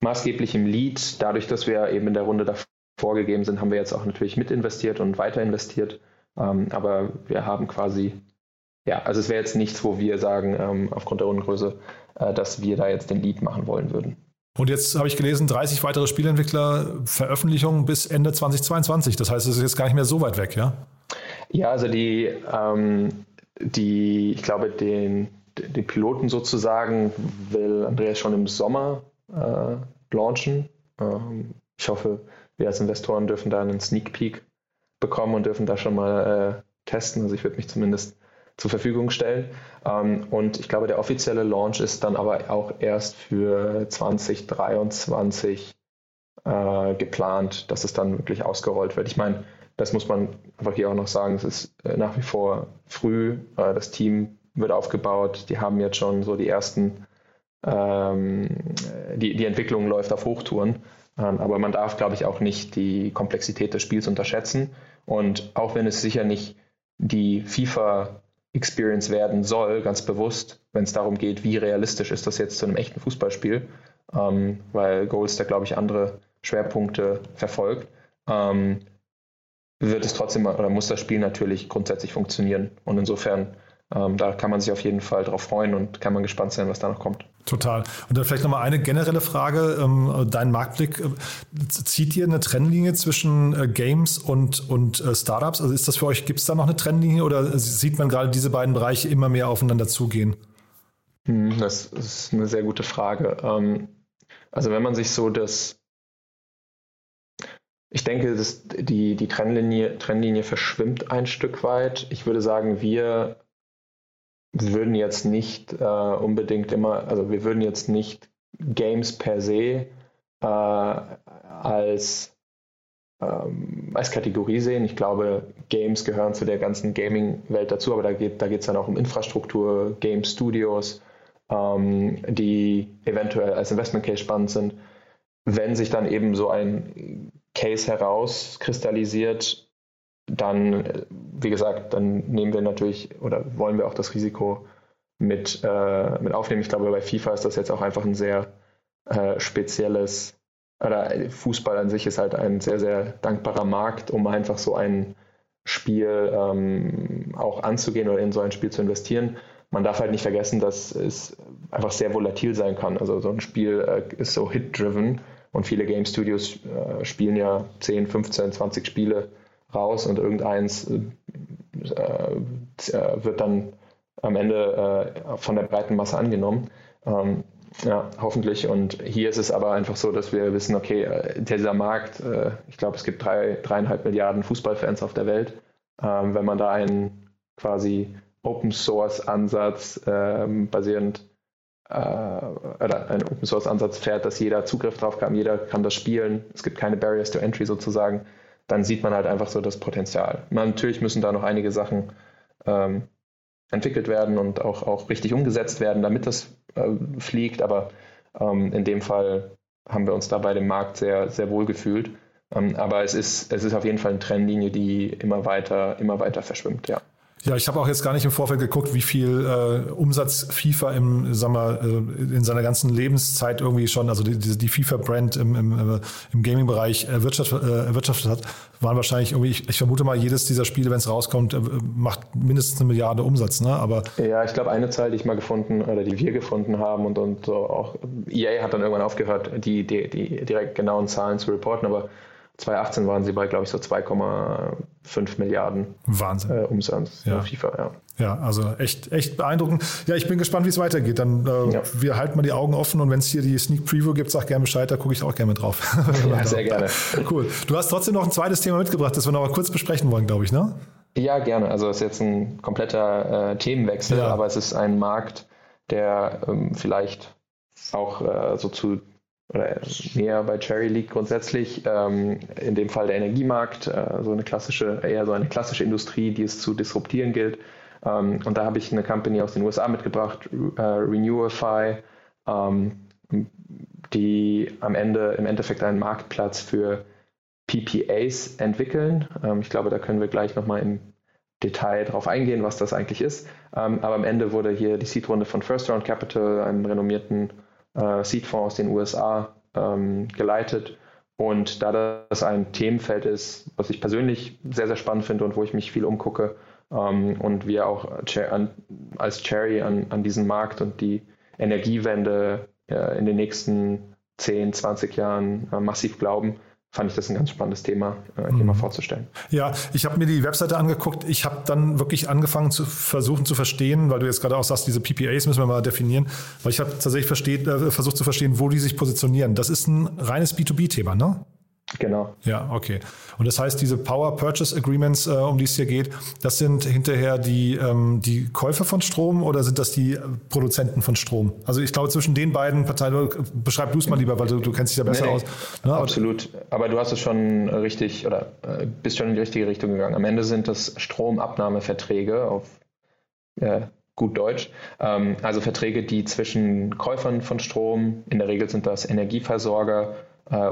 maßgeblich im Lead. Dadurch, dass wir eben in der Runde davor gegeben sind, haben wir jetzt auch natürlich mitinvestiert und weiter investiert. Ähm, aber wir haben quasi... Ja, also es wäre jetzt nichts, wo wir sagen, ähm, aufgrund der Rundengröße, äh, dass wir da jetzt den Lead machen wollen würden. Und jetzt habe ich gelesen, dreißig weitere Spieleentwickler, Veröffentlichungen bis Ende zweitausendzweiundzwanzig. Das heißt, es ist jetzt gar nicht mehr so weit weg, ja? Ja, also die, ähm, die ich glaube, den, den Piloten sozusagen will Andreas schon im Sommer äh, launchen. Ähm, ich hoffe, wir als Investoren dürfen da einen Sneak Peek bekommen und dürfen da schon mal äh, testen. Also ich würde mich zumindest zur Verfügung stellen. Und ich glaube, der offizielle Launch ist dann aber auch erst für zweitausenddreiundzwanzig äh, geplant, dass es dann wirklich ausgerollt wird. Ich meine, das muss man einfach hier auch noch sagen, es ist nach wie vor früh, das Team wird aufgebaut, die haben jetzt schon so die ersten, ähm, die, die Entwicklung läuft auf Hochtouren, aber man darf, glaube ich, auch nicht die Komplexität des Spiels unterschätzen. Und auch wenn es sicher nicht die FIFA Experience werden soll, ganz bewusst, wenn es darum geht, wie realistisch ist das jetzt zu einem echten Fußballspiel, ähm, weil Goals da, glaube ich, andere Schwerpunkte verfolgt, ähm, wird es trotzdem, oder muss das Spiel natürlich grundsätzlich funktionieren. Und insofern, ähm, da kann man sich auf jeden Fall drauf freuen und kann man gespannt sein, was da noch kommt. Total. Und dann vielleicht nochmal eine generelle Frage, ähm, dein Marktblick, äh, zieht ihr eine Trennlinie zwischen äh, Games und, und äh, Startups? Also ist das für euch, gibt es da noch eine Trennlinie oder sieht man gerade diese beiden Bereiche immer mehr aufeinander zugehen? Hm, das ist eine sehr gute Frage. Ähm, also wenn man sich so das, ich denke, das, die, die Trennlinie, Trennlinie verschwimmt ein Stück weit. Ich würde sagen, wir würden jetzt nicht äh, unbedingt immer, also wir würden jetzt nicht Games per se äh, als, ähm, als Kategorie sehen. Ich glaube, Games gehören zu der ganzen Gaming-Welt dazu, aber da geht da geht's dann auch um Infrastruktur, Game-Studios, ähm, die eventuell als Investment-Case spannend sind. Wenn sich dann eben so ein Case herauskristallisiert, dann, wie gesagt, dann nehmen wir natürlich oder wollen wir auch das Risiko mit, äh, mit aufnehmen. Ich glaube, bei FIFA ist das jetzt auch einfach ein sehr äh, spezielles, oder Fußball an sich ist halt ein sehr, sehr dankbarer Markt, um einfach so ein Spiel ähm, auch anzugehen oder in so ein Spiel zu investieren. Man darf halt nicht vergessen, dass es einfach sehr volatil sein kann. Also so ein Spiel äh, ist so hit-driven und viele Game-Studios äh, spielen ja zehn, fünfzehn, zwanzig Spiele raus und irgendeins äh, äh, wird dann am Ende äh, von der breiten Masse angenommen. Ähm, ja, hoffentlich. Und hier ist es aber einfach so, dass wir wissen, okay, dieser Markt, äh, ich glaube, es gibt drei, dreieinhalb Milliarden Fußballfans auf der Welt. Ähm, wenn man da einen quasi Open-Source-Ansatz ähm, basierend äh, oder einen Open-Source-Ansatz fährt, dass jeder Zugriff drauf kann, jeder kann das spielen, es gibt keine Barriers to Entry sozusagen, dann sieht man halt einfach so das Potenzial. Man, natürlich müssen da noch einige Sachen ähm, entwickelt werden und auch, auch richtig umgesetzt werden, damit das äh, fliegt, aber ähm, in dem Fall haben wir uns da bei dem Markt sehr, sehr wohl gefühlt. Ähm, aber es ist, es ist auf jeden Fall eine Trennlinie, die immer weiter, immer weiter verschwimmt, ja. Ja, ich habe auch jetzt gar nicht im Vorfeld geguckt, wie viel äh, Umsatz FIFA im, sagen wir, äh, in seiner ganzen Lebenszeit irgendwie schon, also die, die, die FIFA-Brand im, im, äh, im Gaming-Bereich erwirtschaftet, äh, erwirtschaftet hat, waren wahrscheinlich irgendwie, ich, ich vermute mal, jedes dieser Spiele, wenn es rauskommt, äh, macht mindestens eine Milliarde Umsatz, ne? Aber ja, ich glaube, eine Zahl, die ich mal gefunden, oder die wir gefunden haben und, und so auch, E A hat dann irgendwann aufgehört, die, die, die direkt genauen Zahlen zu reporten, aber zwanzig achtzehn waren sie bei, glaube ich, so zwei Komma fünf Milliarden Wahnsinn. Äh, Umsatz ja. FIFA, ja. Ja, also echt, echt beeindruckend. Ja, ich bin gespannt, wie es weitergeht. Dann äh, ja. wir halten mal die Augen offen und wenn es hier die Sneak Preview gibt, sag gerne Bescheid, da gucke ich auch gerne mit drauf. Ja, sehr gerne. Cool. Du hast trotzdem noch ein zweites Thema mitgebracht, das wir noch mal kurz besprechen wollen, glaube ich, ne? Ja, gerne. Also es ist jetzt ein kompletter äh, Themenwechsel, ja. aber es ist ein Markt, der ähm, vielleicht auch äh, so zu oder mehr bei Cherry liegt grundsätzlich, ähm, in dem Fall der Energiemarkt, äh, so eine klassische, eher so eine klassische Industrie, die es zu disruptieren gilt. Ähm, und da habe ich eine Company aus den U S A mitgebracht, äh, Renewify, ähm, die am Ende im Endeffekt einen Marktplatz für P P As entwickeln. Ähm, ich glaube, da können wir gleich nochmal im Detail drauf eingehen, was das eigentlich ist. Ähm, aber am Ende wurde hier die Seed-Runde von First Round Capital, einem renommierten äh, Seed-Fonds aus den U S A, ähm, geleitet. Und da das ein Themenfeld ist, was ich persönlich sehr, sehr spannend finde und wo ich mich viel umgucke, ähm, und wir auch an, als Cherry an, an diesen Markt und die Energiewende äh, in den nächsten zehn, zwanzig Jahren äh, massiv glauben, fand ich das ein ganz spannendes Thema, äh, hier mhm. mal vorzustellen. Ja, ich habe mir die Webseite angeguckt. Ich habe dann wirklich angefangen zu versuchen zu verstehen, weil du jetzt gerade auch sagst, diese P P As müssen wir mal definieren, weil ich habe tatsächlich versteht, äh, versucht zu verstehen, wo die sich positionieren. Das ist ein reines B zwei B Thema, ne? Genau. Ja, okay. Und das heißt, diese Power Purchase Agreements, äh, um die es hier geht, das sind hinterher die, ähm, die Käufer von Strom oder sind das die Produzenten von Strom? Also ich glaube, zwischen den beiden Parteien, beschreib du es mal lieber, weil du, du kennst dich da besser nee, aus. Ne? Absolut. Aber du hast es schon richtig oder äh, bist schon in die richtige Richtung gegangen. Am Ende sind das Stromabnahmeverträge auf äh, gut Deutsch. Ähm, also Verträge, die zwischen Käufern von Strom, in der Regel sind das Energieversorger,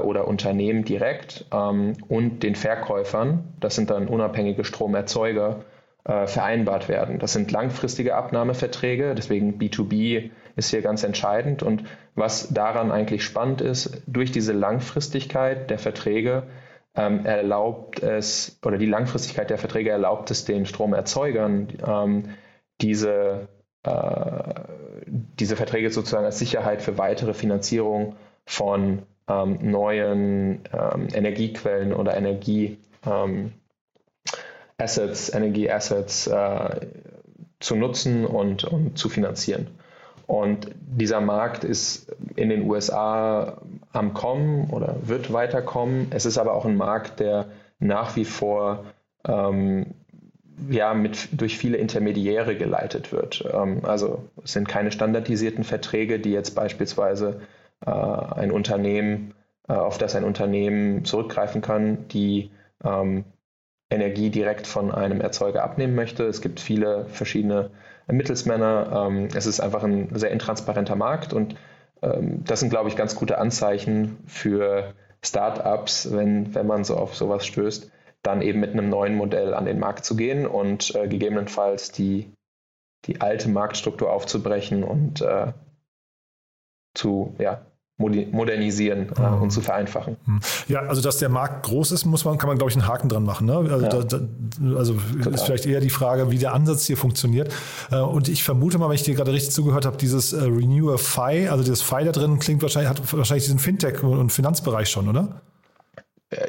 oder Unternehmen direkt ähm, und den Verkäufern, das sind dann unabhängige Stromerzeuger, äh, vereinbart werden. Das sind langfristige Abnahmeverträge, deswegen B zwei B ist hier ganz entscheidend. Und was daran eigentlich spannend ist, durch diese Langfristigkeit der Verträge ähm, erlaubt es, oder die Langfristigkeit der Verträge erlaubt es den Stromerzeugern, ähm, diese, äh, diese Verträge sozusagen als Sicherheit für weitere Finanzierung von Ähm, neuen ähm, Energiequellen oder Energie ähm, Assets, Energieassets äh, zu nutzen und, und zu finanzieren. Und dieser Markt ist in den U S A am Kommen oder wird weiterkommen. Es ist aber auch ein Markt, der nach wie vor ähm, ja, mit, durch viele Intermediäre geleitet wird. Ähm, also es sind keine standardisierten Verträge, die jetzt beispielsweise ein Unternehmen, auf das ein Unternehmen zurückgreifen kann, die ähm, Energie direkt von einem Erzeuger abnehmen möchte. Es gibt viele verschiedene Mittelsmänner. Ähm, es ist einfach ein sehr intransparenter Markt und ähm, das sind, glaube ich, ganz gute Anzeichen für Startups, wenn, wenn man so auf sowas stößt, dann eben mit einem neuen Modell an den Markt zu gehen und äh, gegebenenfalls die, die alte Marktstruktur aufzubrechen und äh, zu, ja, modernisieren äh, mhm. und zu vereinfachen. Ja, also dass der Markt groß ist, muss man, kann man glaube ich einen Haken dran machen. Ne? Also, ja. da, da, also ist vielleicht eher die Frage, wie der Ansatz hier funktioniert. Und ich vermute mal, wenn ich dir gerade richtig zugehört habe, dieses Renewify, also dieses Fi da drin, klingt wahrscheinlich, hat wahrscheinlich diesen Fintech- und Finanzbereich schon, oder?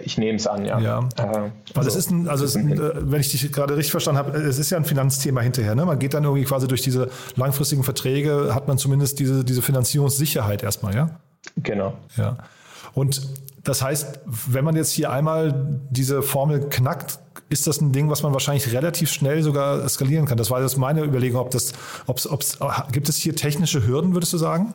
Ich nehme es an, ja. ja. Also, also es ist ein, also es ist ein, wenn ich dich gerade richtig verstanden habe, es ist ja ein Finanzthema hinterher. Ne? Man geht dann irgendwie quasi durch diese langfristigen Verträge, hat man zumindest diese, diese Finanzierungssicherheit erstmal, ja? Genau. Ja. Und das heißt, wenn man jetzt hier einmal diese Formel knackt, ist das ein Ding, was man wahrscheinlich relativ schnell sogar skalieren kann. Das war jetzt meine Überlegung, ob das, ob's, ob's, gibt es hier technische Hürden, würdest du sagen?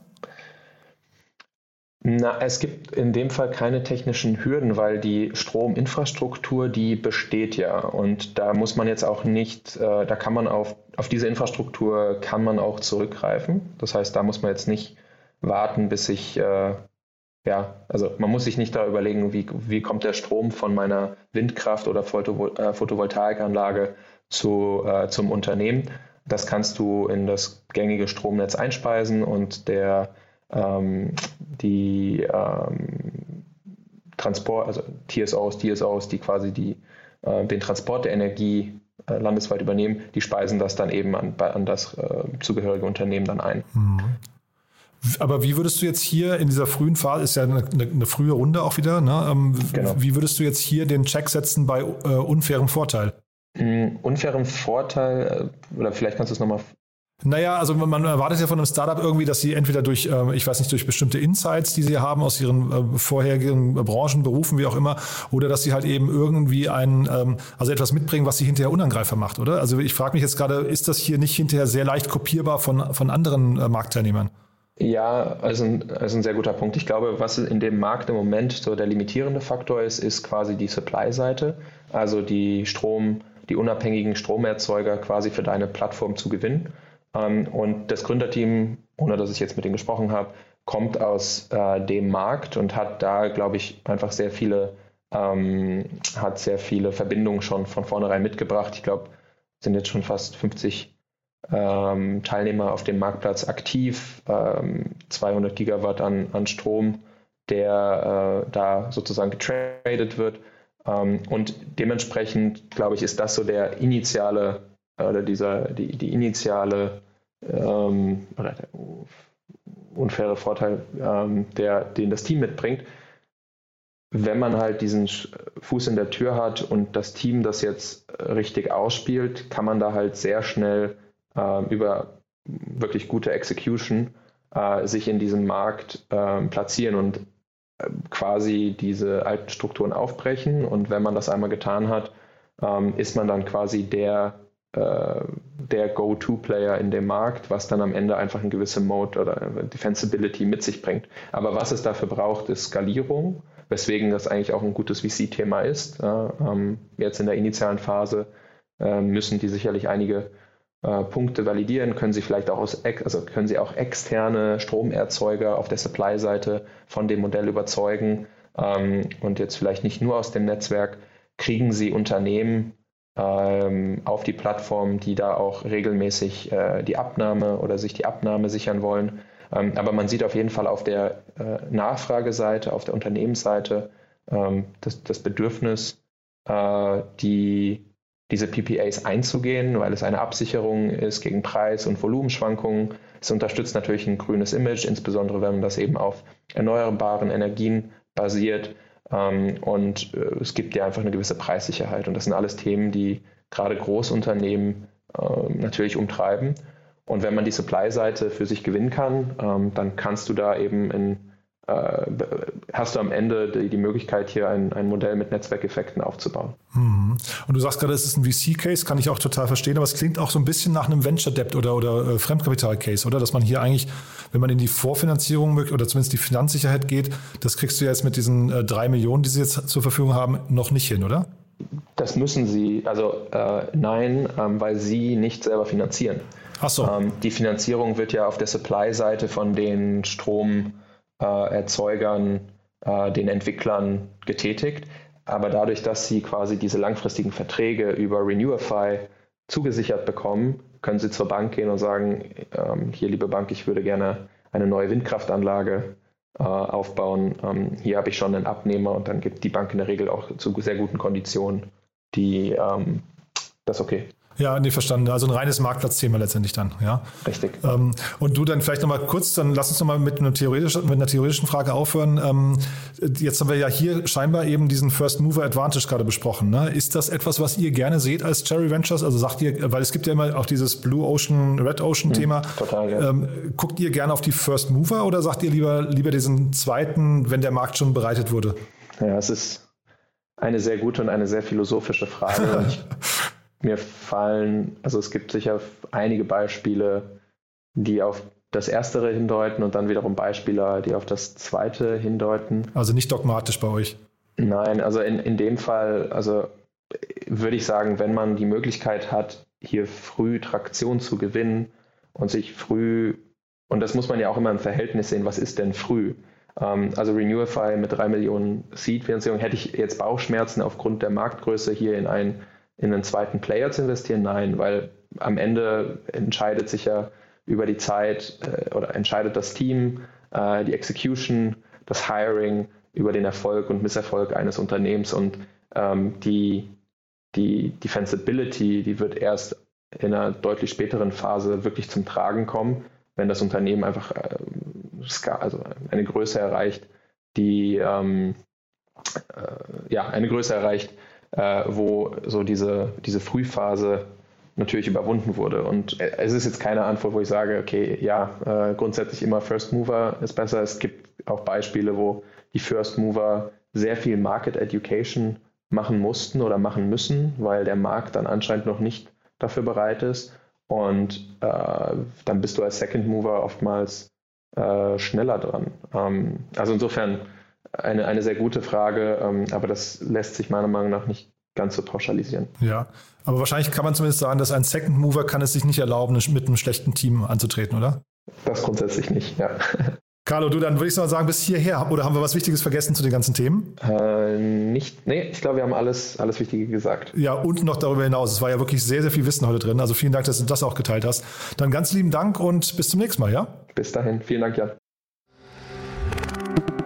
Na, es gibt in dem Fall keine technischen Hürden, weil die Strominfrastruktur, die besteht ja. Und da muss man jetzt auch nicht, äh, da kann man auf, auf diese Infrastruktur kann man auch zurückgreifen. Das heißt, da muss man jetzt nicht warten, bis ich, äh, ja, also man muss sich nicht da überlegen, wie, wie kommt der Strom von meiner Windkraft oder Photovol- äh, Photovoltaikanlage zu, äh, zum Unternehmen. Das kannst du in das gängige Stromnetz einspeisen und der Ähm, die ähm, Transport, also T S Os, D S Os, die quasi die, äh, den Transport der Energie äh, landesweit übernehmen, die speisen das dann eben an, an das äh, zugehörige Unternehmen dann ein. Mhm. Aber wie würdest du jetzt hier in dieser frühen Phase, ist ja eine, eine frühe Runde auch wieder, ne? ähm, genau. Wie würdest du jetzt hier den Check setzen bei äh, unfairem Vorteil? Mm, unfairem Vorteil, oder vielleicht kannst du es nochmal... Naja, also man erwartet ja von einem Startup irgendwie, dass sie entweder durch, äh, ich weiß nicht, durch bestimmte Insights, die sie haben aus ihren äh, vorherigen Branchen, Berufen, wie auch immer, oder dass sie halt eben irgendwie ein, ähm, also etwas mitbringen, was sie hinterher unangreifbar macht, oder? Also ich frage mich jetzt gerade, ist das hier nicht hinterher sehr leicht kopierbar von, von anderen äh, Marktteilnehmern? Ja, also ein, also ein sehr guter Punkt. Ich glaube, was in dem Markt im Moment so der limitierende Faktor ist, ist quasi die Supply-Seite, also die Strom, die unabhängigen Stromerzeuger quasi für deine Plattform zu gewinnen. Und das Gründerteam, ohne dass ich jetzt mit denen gesprochen habe, kommt aus äh, dem Markt und hat da, glaube ich, einfach sehr viele, ähm, hat sehr viele Verbindungen schon von vornherein mitgebracht. Ich glaube, sind jetzt schon fast fünfzig ähm, Teilnehmer auf dem Marktplatz aktiv, ähm, zweihundert Gigawatt an, an Strom, der äh, da sozusagen getradet wird. Ähm, und dementsprechend, glaube ich, ist das so der initiale oder dieser, die, die initiale ähm, unfaire Vorteil, ähm, der, den das Team mitbringt. Wenn man halt diesen Fuß in der Tür hat und das Team das jetzt richtig ausspielt, kann man da halt sehr schnell äh, über wirklich gute Execution äh, sich in diesem Markt äh, platzieren und äh, quasi diese alten Strukturen aufbrechen. Und wenn man das einmal getan hat, äh, ist man dann quasi der der Go-To-Player in dem Markt, was dann am Ende einfach eine gewisse Mode oder Defensibility mit sich bringt. Aber was es dafür braucht, ist Skalierung, weswegen das eigentlich auch ein gutes V C-Thema ist. Jetzt in der initialen Phase müssen die sicherlich einige Punkte validieren, können sie vielleicht auch aus, also können sie auch externe Stromerzeuger auf der Supply-Seite von dem Modell überzeugen und jetzt vielleicht nicht nur aus dem Netzwerk, kriegen sie Unternehmen auf die Plattform, die da auch regelmäßig äh, die Abnahme oder sich die Abnahme sichern wollen. Ähm, aber man sieht auf jeden Fall auf der äh, Nachfrageseite, auf der Unternehmensseite ähm, das, das Bedürfnis, äh, die, diese P P As einzugehen, weil es eine Absicherung ist gegen Preis- und Volumenschwankungen. Es unterstützt natürlich ein grünes Image, insbesondere wenn man das eben auf erneuerbaren Energien basiert. Und es gibt ja einfach eine gewisse Preissicherheit. Und das sind alles Themen, die gerade Großunternehmen natürlich umtreiben. Und wenn man die Supply-Seite für sich gewinnen kann, dann kannst du da eben in, hast du am Ende die, die Möglichkeit, hier ein, ein Modell mit Netzwerkeffekten aufzubauen. Hm. Und du sagst gerade, es ist ein V C-Case, kann ich auch total verstehen, aber es klingt auch so ein bisschen nach einem Venture-Debt oder, oder Fremdkapital-Case, oder? Dass man hier eigentlich, wenn man in die Vorfinanzierung oder zumindest die Finanzsicherheit geht, das kriegst du ja jetzt mit diesen äh, drei Millionen, die sie jetzt zur Verfügung haben, noch nicht hin, oder? Das müssen sie, also äh, nein, ähm, weil sie nicht selber finanzieren. Ach so. Ähm, die Finanzierung wird ja auf der Supply-Seite von den Strom- Äh, Erzeugern, äh, den Entwicklern getätigt. Aber dadurch, dass sie quasi diese langfristigen Verträge über Renewify zugesichert bekommen, können sie zur Bank gehen und sagen, ähm, hier, liebe Bank, ich würde gerne eine neue Windkraftanlage äh, aufbauen. Ähm, hier habe ich schon einen Abnehmer, und dann gibt die Bank in der Regel auch zu sehr guten Konditionen die ähm, das okay. Ja, nee, verstanden. Also ein reines Marktplatzthema letztendlich dann, ja. Richtig. Ähm, und du dann vielleicht nochmal kurz, dann lass uns nochmal mit, mit einer theoretischen Frage aufhören. Ähm, jetzt haben wir ja hier scheinbar eben diesen First Mover Advantage gerade besprochen, ne? Ist das etwas, was ihr gerne seht als Cherry Ventures? Also sagt ihr, weil es gibt ja immer auch dieses Blue Ocean, Red Ocean Thema. Mhm, total, ja. Ähm, guckt ihr gerne auf die First Mover oder sagt ihr lieber, lieber diesen zweiten, wenn der Markt schon bereitet wurde? Ja, es ist eine sehr gute und eine sehr philosophische Frage. Mir fallen, also es gibt sicher einige Beispiele, die auf das Erstere hindeuten und dann wiederum Beispiele, die auf das Zweite hindeuten. Also nicht dogmatisch bei euch? Nein, also in, in dem Fall, also würde ich sagen, wenn man die Möglichkeit hat, hier früh Traktion zu gewinnen und sich früh, und das muss man ja auch immer im Verhältnis sehen, was ist denn früh? Also Renewify mit drei Millionen Seed-Finanzierung, hätte ich jetzt Bauchschmerzen aufgrund der Marktgröße hier in ein in einen zweiten Player zu investieren? Nein, weil am Ende entscheidet sich ja über die Zeit äh, oder entscheidet das Team, äh, die Execution, das Hiring über den Erfolg und Misserfolg eines Unternehmens, und ähm, die, die Defensibility, die wird erst in einer deutlich späteren Phase wirklich zum Tragen kommen, wenn das Unternehmen einfach äh, also eine Größe erreicht, die ähm, äh, ja eine Größe erreicht, äh, wo so diese, diese Frühphase natürlich überwunden wurde. Und es ist jetzt keine Antwort, wo ich sage, okay, ja, äh, grundsätzlich immer First Mover ist besser. Es gibt auch Beispiele, wo die First Mover sehr viel Market Education machen mussten oder machen müssen, weil der Markt dann anscheinend noch nicht dafür bereit ist. Und äh, dann bist du als Second Mover oftmals äh, schneller dran. Ähm, also insofern eine, eine sehr gute Frage, ähm, aber das lässt sich meiner Meinung nach nicht ganz so pauschalisieren. Ja, aber wahrscheinlich kann man zumindest sagen, dass ein Second Mover kann es sich nicht erlauben, mit einem schlechten Team anzutreten, oder? Das grundsätzlich nicht, ja. Carlo, du, dann würde ich mal sagen, bis hierher. Oder haben wir was Wichtiges vergessen zu den ganzen Themen? Äh, nicht, nee, ich glaube, wir haben alles, alles Wichtige gesagt. Ja, und noch darüber hinaus. Es war ja wirklich sehr, sehr viel Wissen heute drin. Also vielen Dank, dass du das auch geteilt hast. Dann ganz lieben Dank und bis zum nächsten Mal, ja? Bis dahin. Vielen Dank, Jan.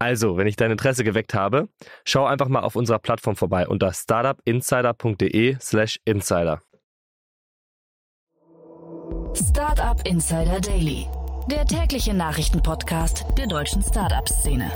Also, wenn ich dein Interesse geweckt habe, schau einfach mal auf unserer Plattform vorbei unter startupinsider.de slash insider. Startup Insider Daily, der tägliche Nachrichtenpodcast der deutschen Startup-Szene.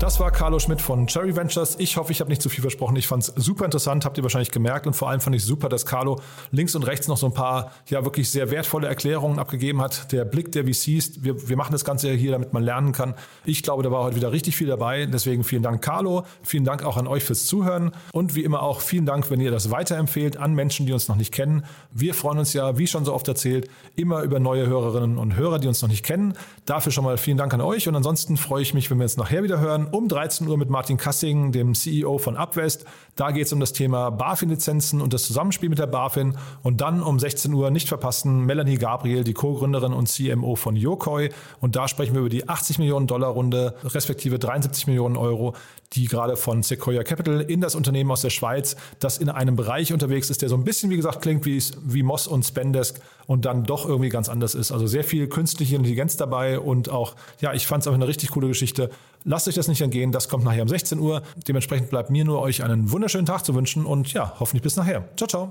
Das war Carlo Schmid von Cherry Ventures. Ich hoffe, ich habe nicht zu viel versprochen. Ich fand es super interessant, habt ihr wahrscheinlich gemerkt. Und vor allem fand ich super, dass Carlo links und rechts noch so ein paar ja wirklich sehr wertvolle Erklärungen abgegeben hat. Der Blick der V Cs, wir, wir machen das Ganze hier, damit man lernen kann. Ich glaube, da war heute wieder richtig viel dabei. Deswegen vielen Dank, Carlo. Vielen Dank auch an euch fürs Zuhören. Und wie immer auch vielen Dank, wenn ihr das weiterempfehlt an Menschen, die uns noch nicht kennen. Wir freuen uns ja, wie schon so oft erzählt, immer über neue Hörerinnen und Hörer, die uns noch nicht kennen. Dafür schon mal vielen Dank an euch. Und ansonsten freue ich mich, wenn wir uns nachher wieder hören. Um dreizehn Uhr mit Martin Kassing, dem C E O von Abwest. Da geht es um das Thema BaFin-Lizenzen und das Zusammenspiel mit der BaFin. Und dann um sechzehn Uhr nicht verpassen, Melanie Gabriel, die Co-Gründerin und C M O von Yokoy. Und da sprechen wir über die achtzig Millionen Dollar Runde, respektive dreiundsiebzig Millionen Euro, die gerade von Sequoia Capital in das Unternehmen aus der Schweiz, das in einem Bereich unterwegs ist, der so ein bisschen, wie gesagt, klingt wie, wie Moss und Spendesk und dann doch irgendwie ganz anders ist. Also sehr viel künstliche Intelligenz dabei und auch, ja, ich fand es einfach eine richtig coole Geschichte. Lasst euch das nicht entgehen, das kommt nachher um sechzehn Uhr. Dementsprechend bleibt mir nur, euch einen wunderschönen Tag zu wünschen und ja, hoffentlich bis nachher. Ciao, ciao.